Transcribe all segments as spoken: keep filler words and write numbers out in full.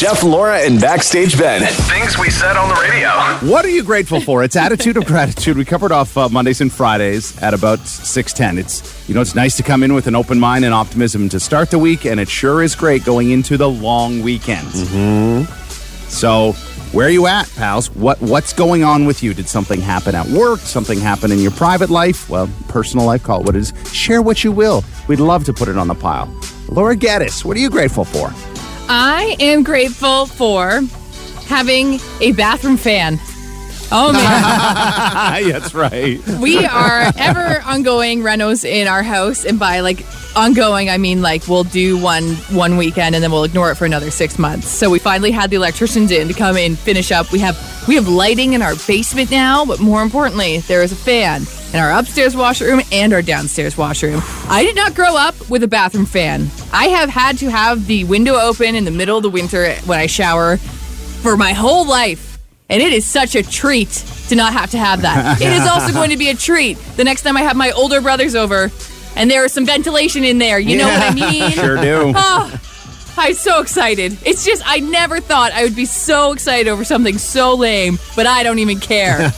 Jeff, Laura, and Backstage Ben. Things we said on the radio. What are you grateful for? It's Attitude of Gratitude. We covered off uh, Mondays and Fridays at about six ten. It's, you know, it's nice to come in with an open mind and optimism to start the week, and it sure is great going into the long weekend. Mm-hmm. So, where are you at, pals? What What's going on with you? Did something happen at work? Something happen in your private life? Well, personal life, call it what it is. Share what you will. We'd love to put it on the pile. Laura Geddes, what are you grateful for? I am grateful for having a bathroom fan. Oh, man. That's right. We are ever ongoing renos in our house. And by like ongoing, I mean like we'll do one one weekend and then we'll ignore it for another six months. So we finally had the electricians in to come in, finish up. We have we have lighting in our basement now. But more importantly, there is a fan in our upstairs washroom and our downstairs washroom. I did not grow up with a bathroom fan. I have had to have the window open in the middle of the winter when I shower for my whole life. And it is such a treat to not have to have that. It is also going to be a treat the next time I have my older brothers over and there is some ventilation in there. You yeah, know what I mean? Sure do. Oh, I'm so excited. It's just, I never thought I would be so excited over something so lame, but I don't even care.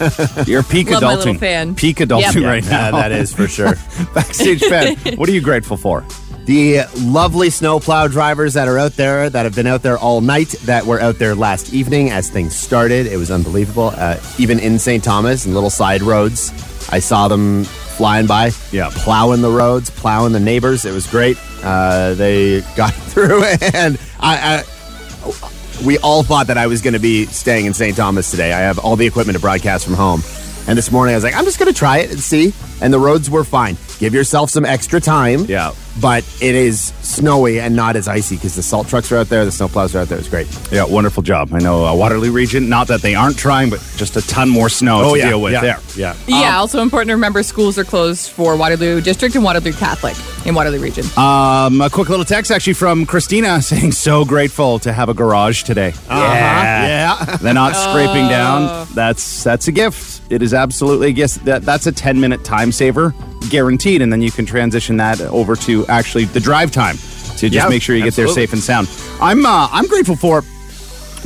You're peak Love adulting. My little fan. Peak adulting yep. right now. Yeah, that is for sure. Backstage Ben, what are you grateful for? The lovely snowplow drivers that are out there, that have been out there all night, that were out there last evening as things started. It was unbelievable. Uh, even in Saint Thomas, in little side roads, I saw them flying by, yeah, plowing the roads, plowing the neighbors. It was great. Uh, they got through, and I, I, we all thought that I was going to be staying in Saint Thomas today. I have all the equipment to broadcast from home. And this morning I was like, I'm just going to try it and see. And the roads were fine. Give yourself some extra time. Yeah. But it is snowy and not as icy because the salt trucks are out there. The snowplows are out there. It's great. Yeah, wonderful job. I know uh, Waterloo Region, not that they aren't trying, but just a ton more snow oh, to yeah, deal with yeah, there. Yeah, yeah um, also important to remember schools are closed for Waterloo District and Waterloo Catholic in Waterloo Region. Um, a quick little text actually from Christina saying, so grateful to have a garage today. Uh-huh. Yeah. yeah. They're not scraping oh. down. That's that's a gift. It is absolutely a gift. That, that's a ten-minute time saver. Guaranteed, and then you can transition that over to actually the drive time to just yep, make sure you absolutely. get there safe and sound. I'm uh, I'm grateful for.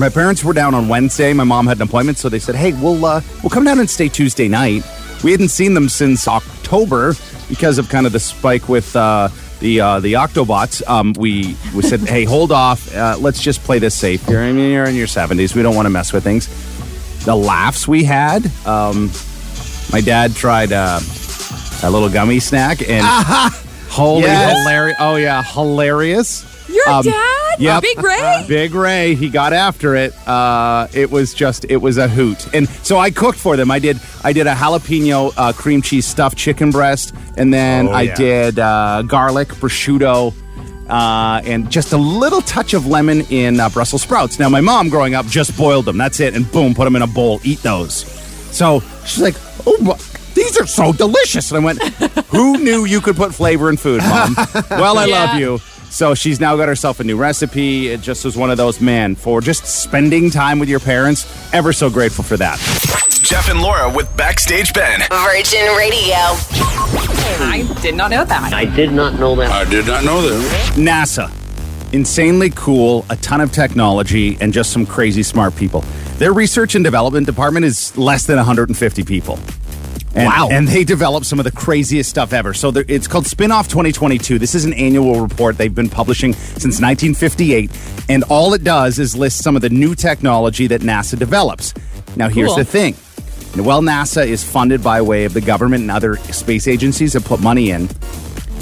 My parents were down on Wednesday. My mom had an appointment, so they said, "Hey, we'll uh, we'll come down and stay Tuesday night." We hadn't seen them since October because of kind of the spike with uh, the uh, the Octobots. Um, we we said, "Hey, hold off. Uh, let's just play this safe. You're in, you're in your seventies. We don't want to mess with things." The laughs we had. Um, my dad tried. Uh, A little gummy snack and uh-huh. holy yes. hilarious! Oh yeah, hilarious! Your um, dad, yep. Big Ray, Big Ray. He got after it. Uh, it was just, it was a hoot. And so I cooked for them. I did, I did a jalapeno uh, cream cheese stuffed chicken breast, and then oh, I yeah. did uh, garlic prosciutto, uh, and just a little touch of lemon in uh, Brussels sprouts. Now my mom, growing up, just boiled them. That's it, and boom, put them in a bowl. Eat those. So she's like, oh. my These are so delicious. And I went, who knew you could put flavor in food, Mom? Well, I yeah. love you. So she's now got herself a new recipe. It just was one of those, man, for just spending time with your parents. Ever so grateful for that. Jeff and Laura with Backstage Ben. Virgin Radio. I did not know that. I did not know that. I did not know that. NASA. Insanely cool, a ton of technology, and just some crazy smart people. Their research and development department is less than one hundred fifty people. And, wow. And they developed some of the craziest stuff ever. So there, it's called Spinoff twenty twenty-two. This is an annual report they've been publishing since nineteen fifty-eight. And all it does is list some of the new technology that NASA develops. Now, here's cool. the thing. While NASA is funded by way of the government and other space agencies that put money in,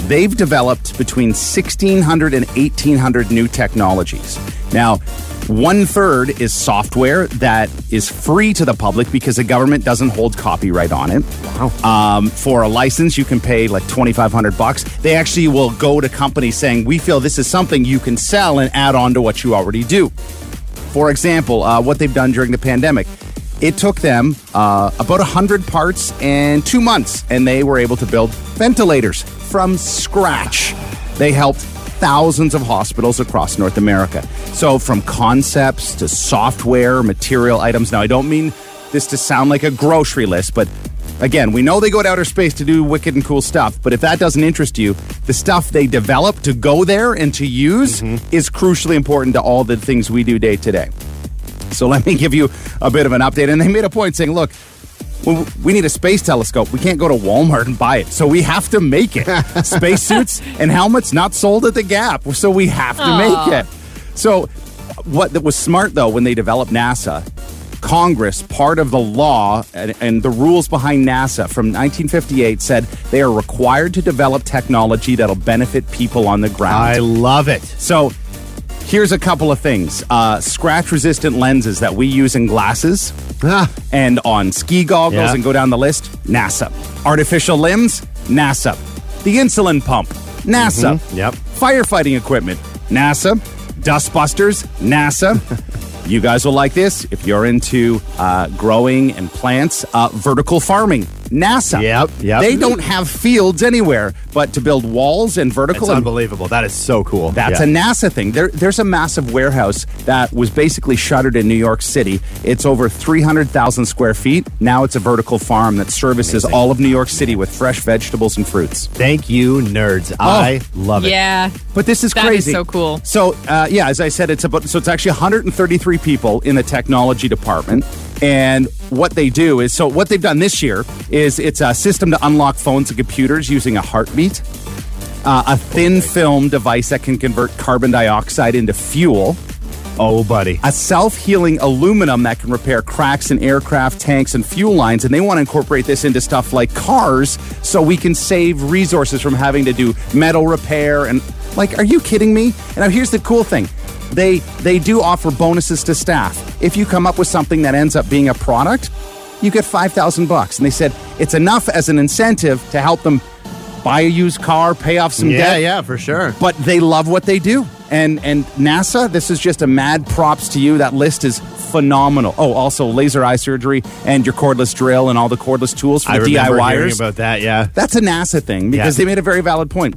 they've developed between sixteen hundred and eighteen hundred new technologies. Now, one third is software that is free to the public because the government doesn't hold copyright on it. Wow. Um, for a license, you can pay like twenty-five hundred bucks. They actually will go to companies saying, we feel this is something you can sell and add on to what you already do. For example, uh, what they've done during the pandemic. It took them uh, about one hundred parts and two months, and they were able to build ventilators from scratch. They helped thousands of hospitals across North America. So from concepts to software, material items. Now, I don't mean this to sound like a grocery list, but Again, we know they go to outer space to do wicked and cool stuff, but if that doesn't interest you, the stuff they develop to go there and to use mm-hmm. is crucially important to all the things we do day to day. So let me give you a bit of an update. And they made a point saying, look, we need a space telescope. We can't go to Walmart and buy it, so we have to make it. Spacesuits and helmets not sold at the Gap, so we have to Aww. make it. So what that was smart, though, when they developed NASA, Congress, part of the law and, and the rules behind NASA from nineteen fifty-eight said they are required to develop technology that'll benefit people on the ground. I love it. So here's a couple of things. Uh, scratch-resistant lenses that we use in glasses ah. and on ski goggles yeah. and go down the list, NASA. Artificial limbs, NASA. The insulin pump, NASA. Mm-hmm. Yep. Firefighting equipment, NASA. Dustbusters, NASA. You guys will like this if you're into uh, growing and plants. Uh, vertical farming, NASA. Yep, yep. They don't have fields anywhere, but to build walls and vertical. It's unbelievable. That is so cool. That's yeah. a NASA thing. There, there's a massive warehouse that was basically shuttered in New York City. It's over three hundred thousand square feet. Now it's a vertical farm that services Amazing. all of New York City with fresh vegetables and fruits. Thank you, nerds. Oh, I love it. Yeah. But this is that crazy. That is so cool. So, uh, yeah, as I said, it's about, so it's actually one hundred thirty-three people in the technology department, and what they do is, so what they've done this year is it's a system to unlock phones and computers using a heartbeat, uh, a thin okay. film device that can convert carbon dioxide into fuel, oh buddy a self-healing aluminum that can repair cracks in aircraft tanks and fuel lines, and they want to incorporate this into stuff like cars so we can save resources from having to do metal repair. And like, are you kidding me? And now here's the cool thing. They they do offer bonuses to staff. If you come up with something that ends up being a product, you get five thousand bucks. And they said it's enough as an incentive to help them buy a used car, pay off some yeah, debt. Yeah, yeah, for sure. But they love what they do. And and NASA, this is just a mad props to you. That list is phenomenal. Oh, also laser eye surgery and your cordless drill and all the cordless tools for I the DIYers. I remember hearing about that, yeah. That's a NASA thing because yeah. they made a very valid point.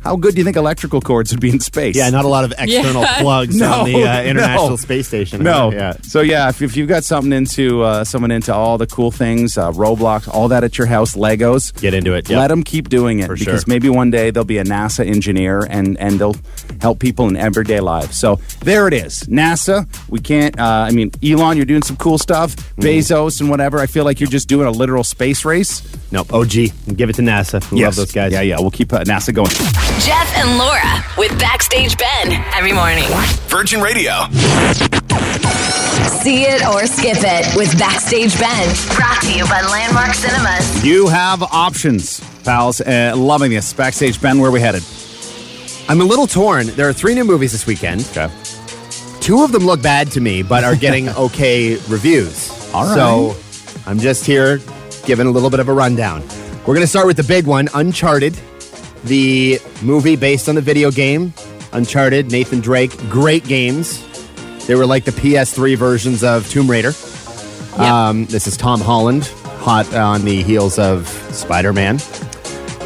How good do you think electrical cords would be in space? Yeah, not a lot of external yeah. plugs no, on the uh, International no. Space Station. No. Yeah. So, yeah, if, if you've got something into, uh, someone into all the cool things, uh, Roblox, all that at your house, Legos. Get into it. Yep. Let them keep doing it. For because sure. maybe one day they'll be a NASA engineer and, and they'll help people in everyday lives. So, there it is. NASA, we can't, uh, I mean, Elon, you're doing some cool stuff. Mm. Bezos and whatever. I feel like you're just doing a literal space race. No, O G. Give it to NASA. We yes. love those guys. Yeah, yeah. We'll keep uh, NASA going. Jeff and Laura with Backstage Ben every morning. Virgin Radio. See it or skip it with Backstage Ben. Brought to you by Landmark Cinemas. You have options, pals. Uh, loving this. Backstage Ben, where are we headed? I'm a little torn. There are three new movies this weekend. Okay. Two of them look bad to me, but are getting okay reviews. All right. So I'm just here giving a little bit of a rundown. We're going to start with the big one, Uncharted. The movie based on the video game, Uncharted, Nathan Drake, great games. They were like the P S three versions of Tomb Raider. Yeah. Um, this is Tom Holland, hot on the heels of Spider-Man.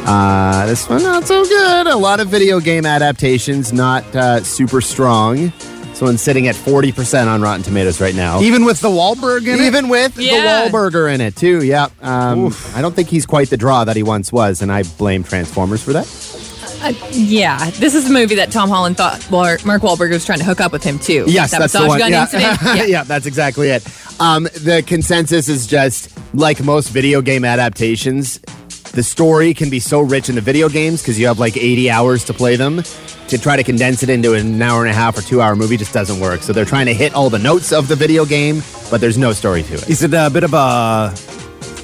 Uh, this one, not so good. A lot of video game adaptations, not uh, super strong. This one's sitting at forty percent on Rotten Tomatoes right now. Even with the Wahlberg in it? Even with yeah. the Wahlberger in it, too, yeah. Um, I don't think he's quite the draw that he once was, and I blame Transformers for that. Uh, yeah, this is the movie that Tom Holland thought Mark Wahlberg was trying to hook up with him, too. Yes, that that's the one. Yeah. yeah. yeah, that's exactly it. Um, the consensus is just, like most video game adaptations, the story can be so rich in the video games because you have like eighty hours to play them. To try to condense it into an hour and a half or two-hour movie just doesn't work. So they're trying to hit all the notes of the video game, but there's no story to it. Is it a bit of a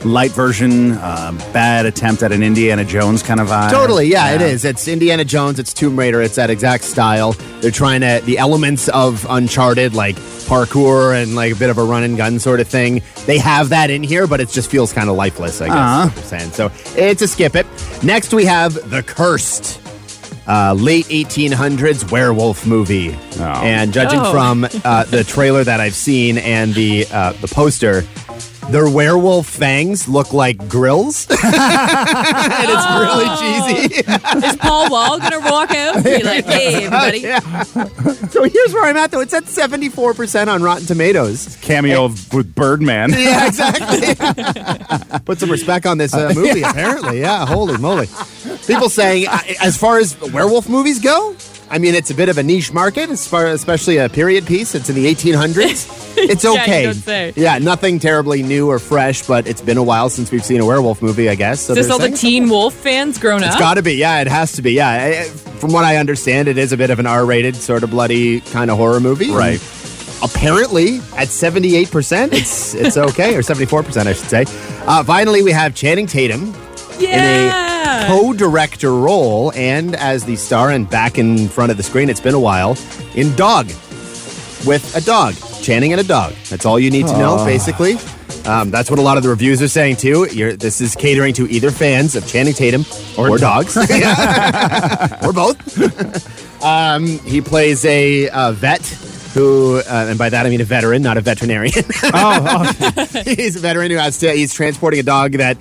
light version, uh, bad attempt at an Indiana Jones kind of vibe? Totally, yeah, yeah, it is. It's Indiana Jones, it's Tomb Raider, it's that exact style. They're trying to, the elements of Uncharted, like parkour and like a bit of a run and gun sort of thing, they have that in here, but it just feels kind of lifeless, I guess. Uh-huh. That's what I'm saying. So it's a skip it. Next we have The Cursed. Uh, late eighteen hundreds werewolf movie. Oh. And judging oh. from uh, the trailer that I've seen and the uh, the poster, Their werewolf fangs look like grills. And it's really cheesy. Is Paul Wall going to walk out and be like, hey, everybody? Yeah. So here's where I'm at, though. It's at seventy-four percent on Rotten Tomatoes. Cameo of, with Birdman. Yeah, exactly. Put some respect on this uh, movie, yeah. apparently. Yeah, holy moly. People saying, as far as werewolf movies go, I mean, it's a bit of a niche market, as far, especially a period piece. It's in the eighteen hundreds. It's okay. Yeah, you don't say. Yeah, nothing terribly new or fresh, but it's been a while since we've seen a werewolf movie, I guess. So is this all the Teen something? Wolf fans grown up? It's got to be. Yeah, it has to be. Yeah. From what I understand, it is a bit of an R-rated, sort of bloody kind of horror movie. Right. Apparently, at seventy-eight percent, it's it's okay, or seventy-four percent, I should say. Uh, finally, we have Channing Tatum. Yeah. In a co-director role and as the star and back in front of the screen, it's been a while, in Dog, with a dog, Channing and a dog. That's all you need to know, Aww. basically. Um, that's what a lot of the reviews are saying, too. You're, this is catering to either fans of Channing Tatum or, or dogs. dogs. Or both. um, he plays a, a vet who, uh, and by that I mean a veteran, not a veterinarian. oh, oh. He's a veteran who has to, he's transporting a dog that,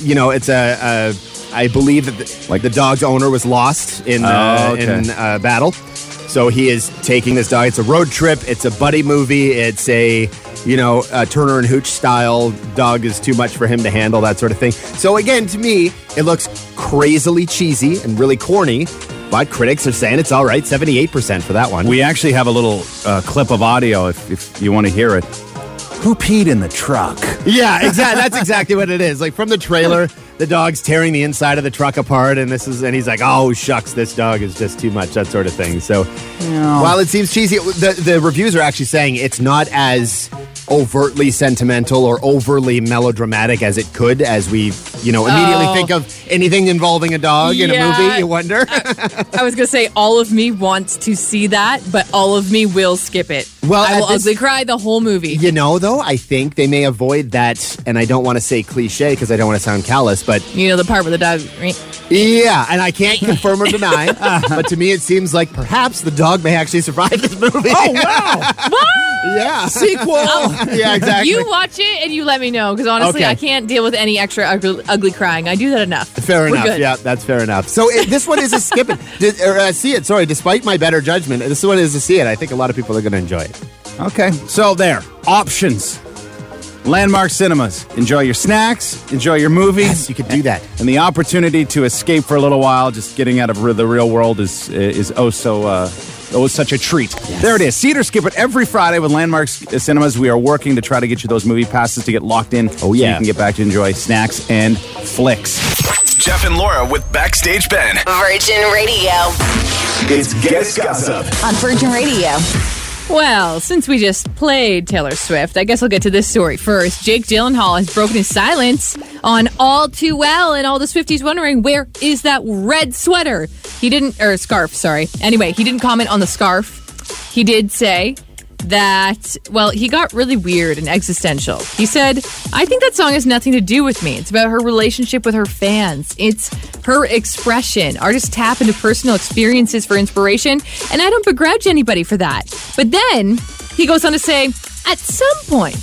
you know, it's a... a I believe that the, like the dog's owner was lost in uh, oh, okay. in uh, battle, so he is taking this dog. It's a road trip. It's a buddy movie. It's a you know a Turner and Hooch style. Dog is too much for him to handle, that sort of thing. So again, to me, it looks crazily cheesy and really corny, but critics are saying it's all right. seventy-eight percent for that one. We actually have a little uh, clip of audio if, if you want to hear it. Who peed in the truck? Yeah, exactly. That's exactly what it is. Like from the trailer, the dog's tearing the inside of the truck apart, and this is, and he's like, "Oh shucks, this dog is just too much." That sort of thing. So, no. while it seems cheesy, the the reviews are actually saying it's not as overtly sentimental or overly melodramatic as it could, as we, you know, immediately oh. think of anything involving a dog yeah. in a movie. You wonder. I, I was gonna say, all of me wants to see that, but all of me will skip it. Well, I will this, ugly cry the whole movie. You know, though, I think they may avoid that, and I don't want to say cliche because I don't want to sound callous, but... You know the part with the dog... Yeah, and I can't confirm or deny, but to me it seems like perhaps the dog may actually survive this movie. Oh, wow! What? Yeah. Sequel! Oh. Yeah, exactly. You watch it and you let me know, because honestly, okay. I can't deal with any extra ugly, ugly crying. I do that enough. Fair We're enough. Good. Yeah, that's fair enough. So it, this one is a skip it. Did, or, uh, see it, sorry, despite my better judgment, this one is a see it. I think a lot of people are going to enjoy it. Okay, so there. Options. Landmark Cinemas. Enjoy your snacks. Enjoy your movies. Yes, you could do that. And the opportunity to escape for a little while, just getting out of the real world is is oh so uh, oh such a treat. Yes. There it is. See it or skip it every Friday with Landmark Cinemas. We are working to try to get you those movie passes to get locked in. Oh yeah, so you can get back to enjoy snacks and flicks. Jeff and Laura with Backstage Ben. Virgin Radio. It's Guess Gossip on Virgin Radio. Well, since we just played Taylor Swift, I guess we'll get to this story first. Jake Gyllenhaal has broken his silence on All Too Well, and all the Swifties wondering, where is that red sweater? He didn't, or scarf, sorry. Anyway, he didn't comment on the scarf. He did say that, well, he got really weird and existential. He said, I think that song has nothing to do with me. It's about her relationship with her fans. It's her expression. Artists tap into personal experiences for inspiration, and I don't begrudge anybody for that. But then he goes on to say, at some point,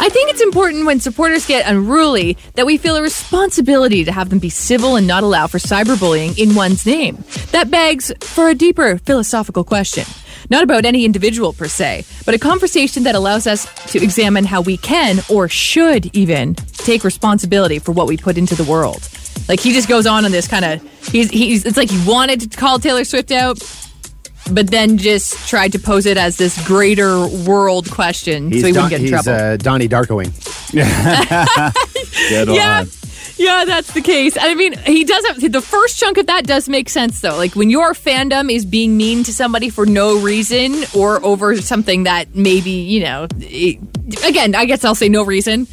I think it's important when supporters get unruly that we feel a responsibility to have them be civil and not allow for cyberbullying in one's name. That begs for a deeper philosophical question. Not about any individual per se, but a conversation that allows us to examine how we can, or should even, take responsibility for what we put into the world. Like, he just goes on on this kind of, he's, he's, it's like he wanted to call Taylor Swift out, but then just tried to pose it as this greater world question, he's so he Don- wouldn't get in he's, trouble. He's uh, Donnie Darkoing. Dead yeah. on. Yeah, that's the case. I mean, he does have, the first chunk of that does make sense, though. Like, when your fandom is being mean to somebody for no reason or over something that maybe, you know, it, again, I guess I'll say no reason.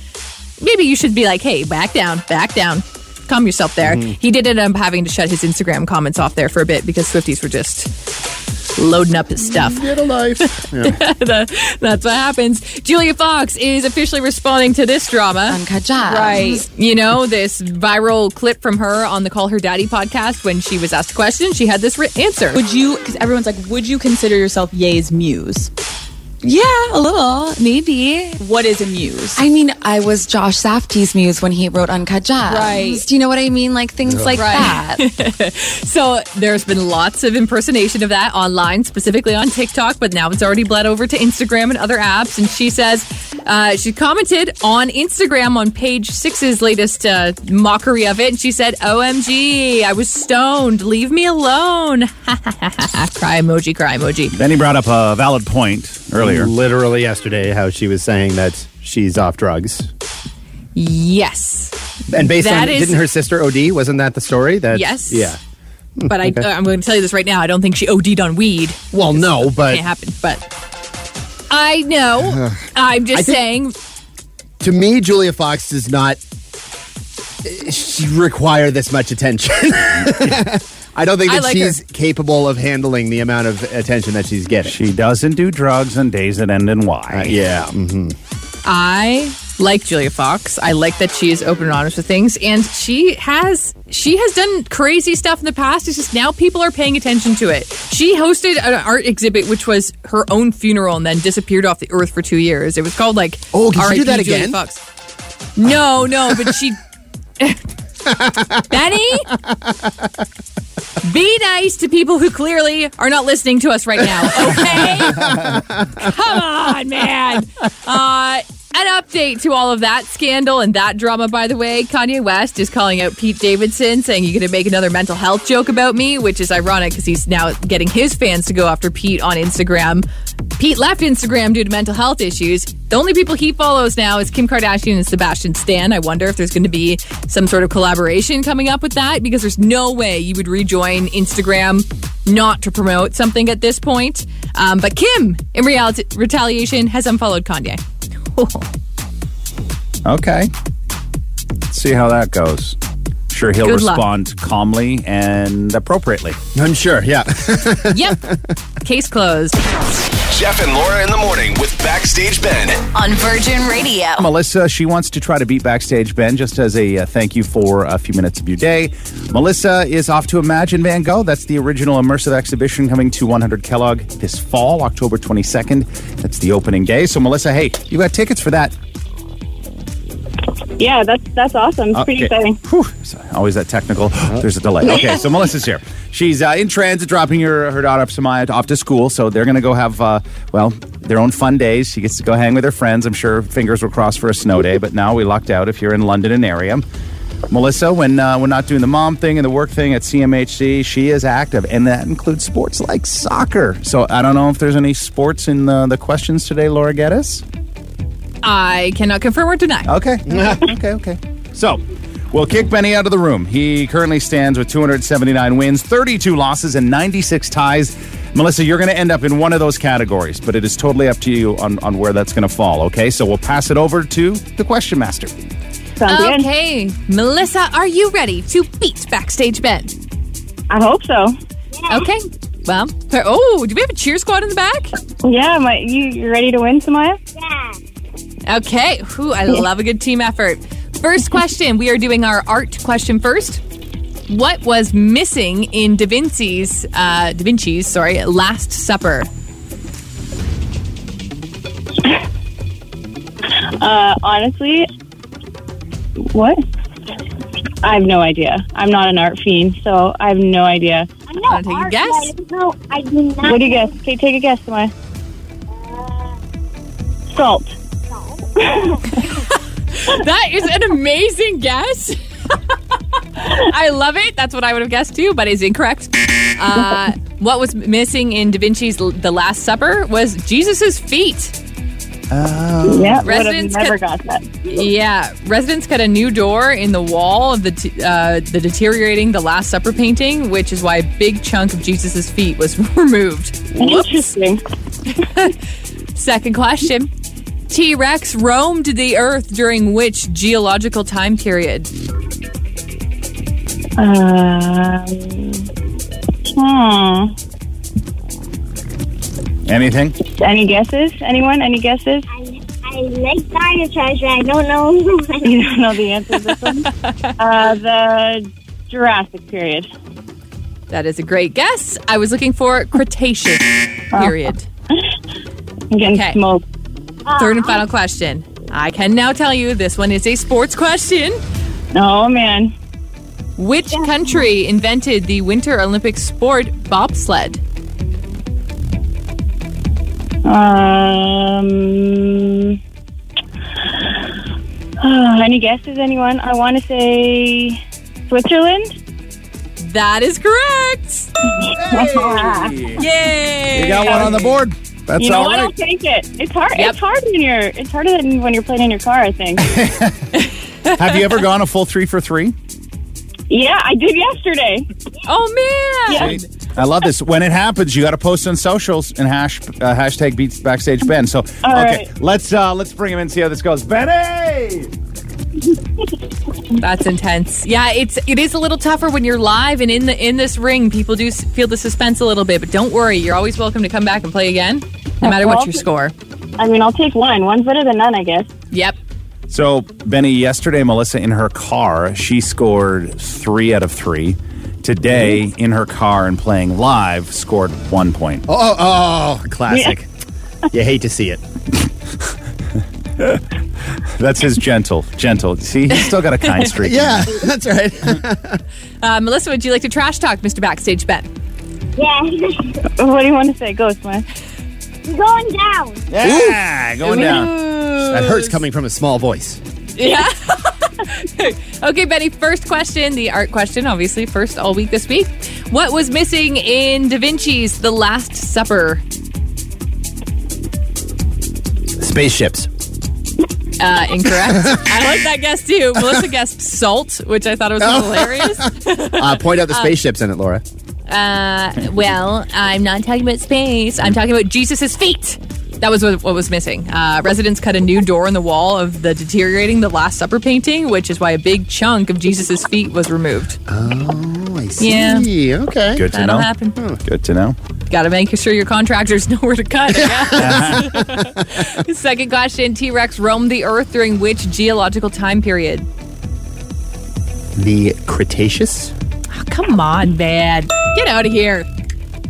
Maybe you should be like, hey, back down, back down. Calm yourself there. Mm-hmm. He did end up having to shut his Instagram comments off there for a bit because Swifties were just... loading up his stuff. Get a life. Yeah. the, that's what happens. Julia Fox is officially responding to this drama. Uncut Gems. Right. You know, this viral clip from her on the Call Her Daddy podcast when she was asked a question, she had this re- answer. Would you, because everyone's like, would you consider yourself Ye's muse? Yeah, a little, maybe. What is a muse? I mean, I was Josh Safdie's muse when he wrote Uncut Gems. Right. Do you know what I mean? Like things yeah. like right. that. So there's been lots of impersonation of that online, specifically on TikTok, but now it's already bled over to Instagram and other apps. And she says, uh, she commented on Instagram on page six's latest uh, mockery of it. And she said, O M G, I was stoned. Leave me alone. Cry emoji, cry emoji. Benny brought up a valid point earlier. Literally yesterday, how she was saying that she's off drugs. Yes. And based that on, is, didn't her sister O D? Wasn't that the story? That's, yes. Yeah. But I, okay. I'm going to tell you this right now. I don't think she OD'd on weed. Well, no, but... It can't happen, but... I know. I'm just saying... To me, Julia Fox does not... She require this much attention. I don't think that like she's her. capable of handling the amount of attention that she's getting. She doesn't do drugs on days that end in Y. Uh, yeah. Mm-hmm. I like Julia Fox. I like that she is open and honest with things. And she has she has done crazy stuff in the past. It's just now people are paying attention to it. She hosted an art exhibit, which was her own funeral, and then disappeared off the earth for two years. It was called, like, oh, can she do that again? Julia Fox. No, no, but she... Benny, be nice to people who clearly are not listening to us right now, okay? Come on, man. Uh, an update to all of that scandal and that drama, by the way. Kanye West is calling out Pete Davidson, saying, you're going to make another mental health joke about me, which is ironic because he's now getting his fans to go after Pete on Instagram. Pete left Instagram due to mental health issues. The only people he follows now is Kim Kardashian and Sebastian Stan. I wonder if there's going to be some sort of collaboration coming up with that, because there's no way you would rejoin Instagram not to promote something at this point. Um, but Kim, in reality, retaliation, has unfollowed Kanye. Oh. Okay. Let's see how that goes. Sure, he'll Good respond luck. calmly and appropriately. I'm sure, yeah. Yep. Case closed. Jeff and Laura in the morning with Backstage Ben on Virgin Radio. Melissa, she wants to try to beat Backstage Ben just as a uh, thank you for a few minutes of your day. Melissa is off to Imagine Van Gogh. That's the original immersive exhibition coming to one hundred Kellogg this fall, October twenty-second. That's the opening day. So, Melissa, hey, you got tickets for that. Yeah, that's that's awesome. It's pretty okay. exciting. Whew. Always that technical. There's a delay. Okay, so Melissa's here. She's uh, in transit, dropping her, her daughter, Samaya, off to school. So they're going to go have, uh, well, their own fun days. She gets to go hang with her friends. I'm sure fingers were crossed for a snow day, but now we lucked out if you're in London and area. Melissa, when uh, we're not doing the mom thing and the work thing at C M H C, she is active, and that includes sports like soccer. So I don't know if there's any sports in the, the questions today, Laura Geddes. I cannot confirm or deny. Okay. okay, okay. So, we'll kick Benny out of the room. He currently stands with two hundred seventy-nine wins, thirty-two losses, and ninety-six ties. Melissa, you're going to end up in one of those categories, but it is totally up to you on, on where that's going to fall, okay? So, we'll pass it over to the Question Master. Sounds okay. Good. Melissa, are you ready to beat Backstage Ben? I hope so. Yeah. Okay. Well, oh, do we have a cheer squad in the back? Yeah. My, you, you ready to win, Samaya? Yeah. Okay. Ooh, I love a good team effort. First question. We are doing our art question first. What was missing in Da Vinci's, uh, Da Vinci's, sorry, Last Supper? Uh, honestly, what? I have no idea. I'm not an art fiend, so I have no idea. I'm not an art fiend. No, I do not. What do you guess? Okay, take a guess, Samaya. Uh, salt. That is an amazing guess. I love it. That's what I would have guessed too, but it's incorrect. Uh, what was missing in Da Vinci's The Last Supper was Jesus' feet. Uh, yeah, residents never cut, got that. Yeah, residents cut a new door in the wall of the t- uh, the deteriorating The Last Supper painting, which is why a big chunk of Jesus' feet was removed. Whoops. Interesting. Second question. T Rex roamed the earth during which geological time period? Um, hmm. Anything? Any guesses? Anyone? Any guesses? I, I like dinosaurs, but I don't know. You don't know the answer to this one? uh, the Jurassic period. That is a great guess. I was looking for Cretaceous period. I'm getting okay. smoked. Third and final question. I can now tell you this one is a sports question. Oh, man. Which country invented the Winter Olympic sport bobsled? Um, oh, any guesses, anyone? I want to say Switzerland. That is correct. Hey. Yay! You got one on the board. That's you know, all right. I don't take it. It's hard. Yep. It's hard when you're. It's harder than when you're playing in your car, I think. Have you ever gone a full three for three? Yeah, I did yesterday. Oh man! Yeah. I love this. When it happens, you got to post on socials and hash uh, hashtag beats Backstage Ben. So all okay, right. let's uh, let's bring him in and see how this goes, Benny. That's intense. Yeah, it's it is a little tougher when you're live and in the in this ring. People do feel the suspense a little bit, but don't worry, you're always welcome to come back and play again, no That's matter what your score. I mean, I'll take one. One's better than none, I guess. Yep. So, Benny, yesterday, Melissa, in her car, she scored three out of three. Today, in her car and playing live, scored one point. Oh, oh, classic. Yeah. You hate to see it. That's his gentle, gentle. See, he's still got a kind streak. Yeah, that's right. uh, Melissa, would you like to trash talk Mister Backstage Ben? Yeah. What do you want to say? Go, Smile. Going down. Yeah, Ooh. going Ooh. down. That hurts coming from a small voice. Yeah. Okay, Benny, first question, the art question, obviously, first all week this week. What was missing in Da Vinci's The Last Supper? Spaceships. Uh, incorrect. I like that guess, too. Melissa guessed salt, which I thought was hilarious. uh, point out the spaceships um, in it, Laura. Uh, well, I'm not talking about space. I'm talking about Jesus' feet. That was what was missing. Uh, residents cut a new door in the wall of the deteriorating The Last Supper painting, which is why a big chunk of Jesus' feet was removed. Oh, I see. Yeah. Okay. Good to That'll know. Happen. Oh, good to know. Got to make sure your contractors know where to cut. Second question, T Rex roamed the earth during which geological time period? The Cretaceous? Oh, come on, man. Get out of here.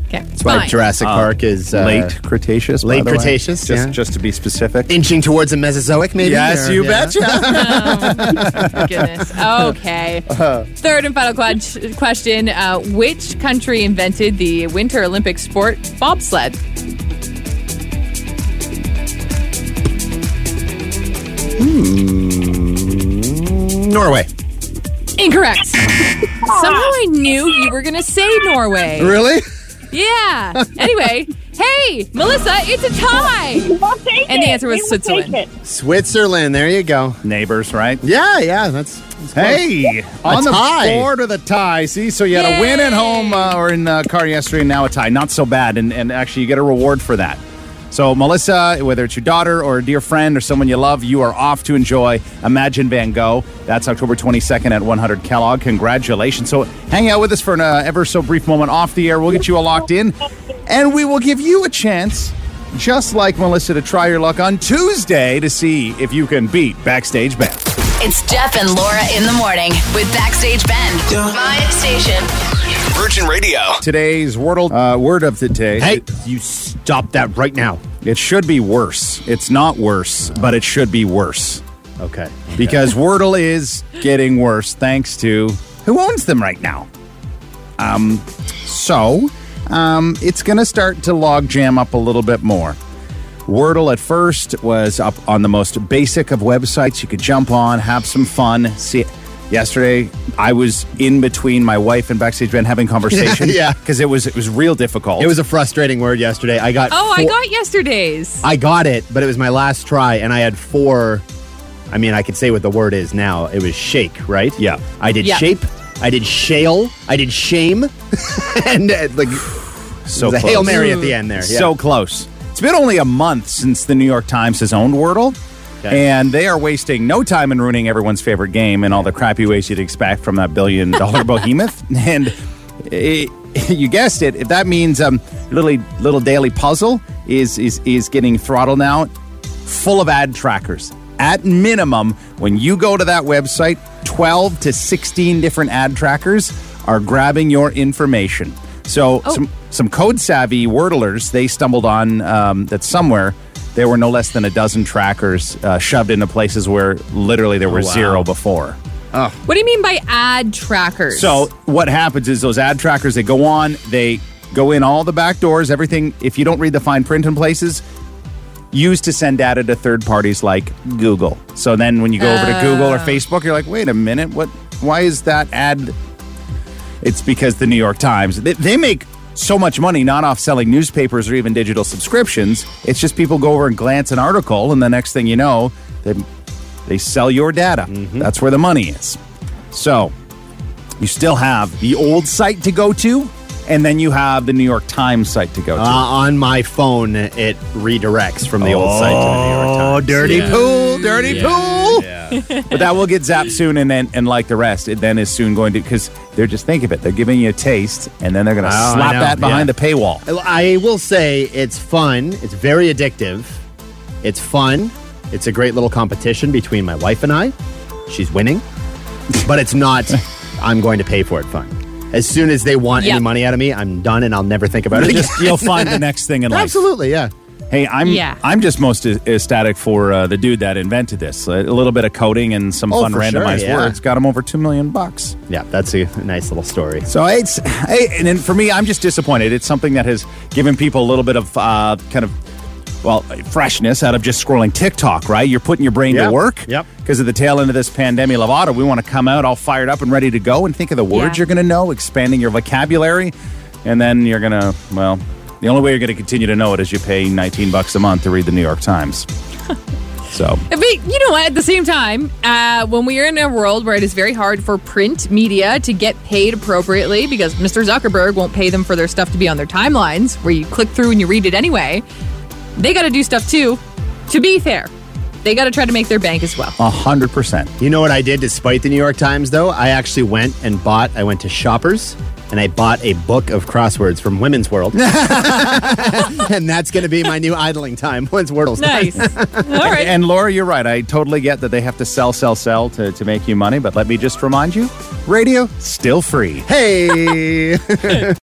Okay, that's fine. Why Jurassic uh, Park is uh, late Cretaceous. Late Cretaceous, just, yeah. just to be specific, inching towards a Mesozoic, maybe. Yes, or, you yeah. betcha. Oh, goodness. Okay. Uh-huh. Third and final qu- question: uh, Which country invented the Winter Olympic sport bobsled? Hmm. Norway. Incorrect. Somehow I knew you were going to say Norway. Really? Yeah. Anyway, hey, Melissa, it's a tie. We'll take and the answer was Switzerland. Switzerland. There you go. Neighbors, right? Yeah, yeah. That's, that's hey, close. on a the tie. board of the tie. See, so you had Yay. a win at home uh, or in the car yesterday, and now a tie. Not so bad, and and actually, you get a reward for that. So, Melissa, whether it's your daughter or a dear friend or someone you love, you are off to enjoy Imagine Van Gogh. That's October twenty-second at one hundred Kellogg. Congratulations. So, hang out with us for an uh, ever so brief moment off the air. We'll get you all locked in, and we will give you a chance, just like Melissa, to try your luck on Tuesday to see if you can beat Backstage Ben. It's Jeff and Laura in the morning with Backstage Ben. My station. Virgin Radio. Today's wordle, uh, word of the day. Hey, you stop that right now. It should be worse. It's not worse, but it should be worse. Okay. Because Wordle is getting worse thanks to who owns them right now. Um, so, um, it's going to start to log jam up a little bit more. Wordle at first was up on the most basic of websites. You could jump on, have some fun, see it. Yesterday, I was in between my wife and Backstage Ben having conversation. Yeah, because it was it was real difficult. It was a frustrating word yesterday. I got oh, four, I got yesterday's. I got it, but it was my last try, and I had four. I mean, I could say what the word is now. It was shake, right? Yeah, I did yeah. shape. I did shale. I did shame, and uh, like so it was close. A Hail Mary at the end there. Yeah. So close. It's been only a month since the New York Times has owned Wordle. Okay. And they are wasting no time in ruining everyone's favorite game in all the crappy ways you'd expect from that billion-dollar behemoth. And it, you guessed it. That means um, little little daily puzzle is is is getting throttled now, full of ad trackers. At minimum, when you go to that website, twelve to sixteen different ad trackers are grabbing your information. So oh. some some code-savvy wordlers, they stumbled on um, that somewhere there were no less than a dozen trackers uh, shoved into places where literally there were oh, wow. zero before. Oh. What do you mean by ad trackers? So what happens is those ad trackers, they go on, they go in all the back doors, everything. If you don't read the fine print in places, used to send data to third parties like Google. So then when you go over uh. to Google or Facebook, you're like, wait a minute, what? Why is that ad? It's because the New York Times, they, they make so much money not off selling newspapers or even digital subscriptions. It's just people go over and glance an article, and the next thing you know, they, they sell your data. Mm-hmm. That's where the money is. So you still have the old site to go to, and then you have the New York Times site to go to. Uh, on my phone, it redirects from the oh, old site to the New York Times. Oh, dirty yeah. pool, dirty yeah. pool. Yeah. But that will get zapped soon, and then and like the rest, it then is soon going to, because they're just, think of it, they're giving you a taste, and then they're going to oh, slap that behind yeah. the paywall. I will say it's fun. It's very addictive. It's fun. It's a great little competition between my wife and I. She's winning. But it's not, I'm going to pay for it fun. As soon as they want yep. any money out of me, I'm done, and I'll never think about it again. You'll find the next thing in life. Absolutely, yeah. Hey, I'm yeah. I'm just most ecstatic for uh, the dude that invented this. A little bit of coding and some oh, fun randomized sure, yeah. words got him over two million bucks. Yeah, that's a nice little story. So it's hey, and then for me, I'm just disappointed. It's something that has given people a little bit of uh, kind of well freshness out of just scrolling TikTok. Right, you're putting your brain yep. to work. Yep. Because at the tail end of this pandemia Lovato, we want to come out all fired up and ready to go and think of the words yeah. you're going to know, expanding your vocabulary, and then you're going to, well, the only way you're going to continue to know it is you pay nineteen bucks a month to read the New York Times. So, but you know what? At the same time, uh, when we are in a world where it is very hard for print media to get paid appropriately because Mister Zuckerberg won't pay them for their stuff to be on their timelines, where you click through and you read it anyway, they got to do stuff too, to be fair. They got to try to make their bank as well. A hundred percent. You know what I did despite the New York Times, though? I actually went and bought, I went to Shoppers, and I bought a book of crosswords from Women's World. And that's going to be my new idling time once Wordle's nice. Done. All right. And, and Laura, you're right. I totally get that they have to sell, sell, sell to, to make you money. But let me just remind you, radio, still free. Hey!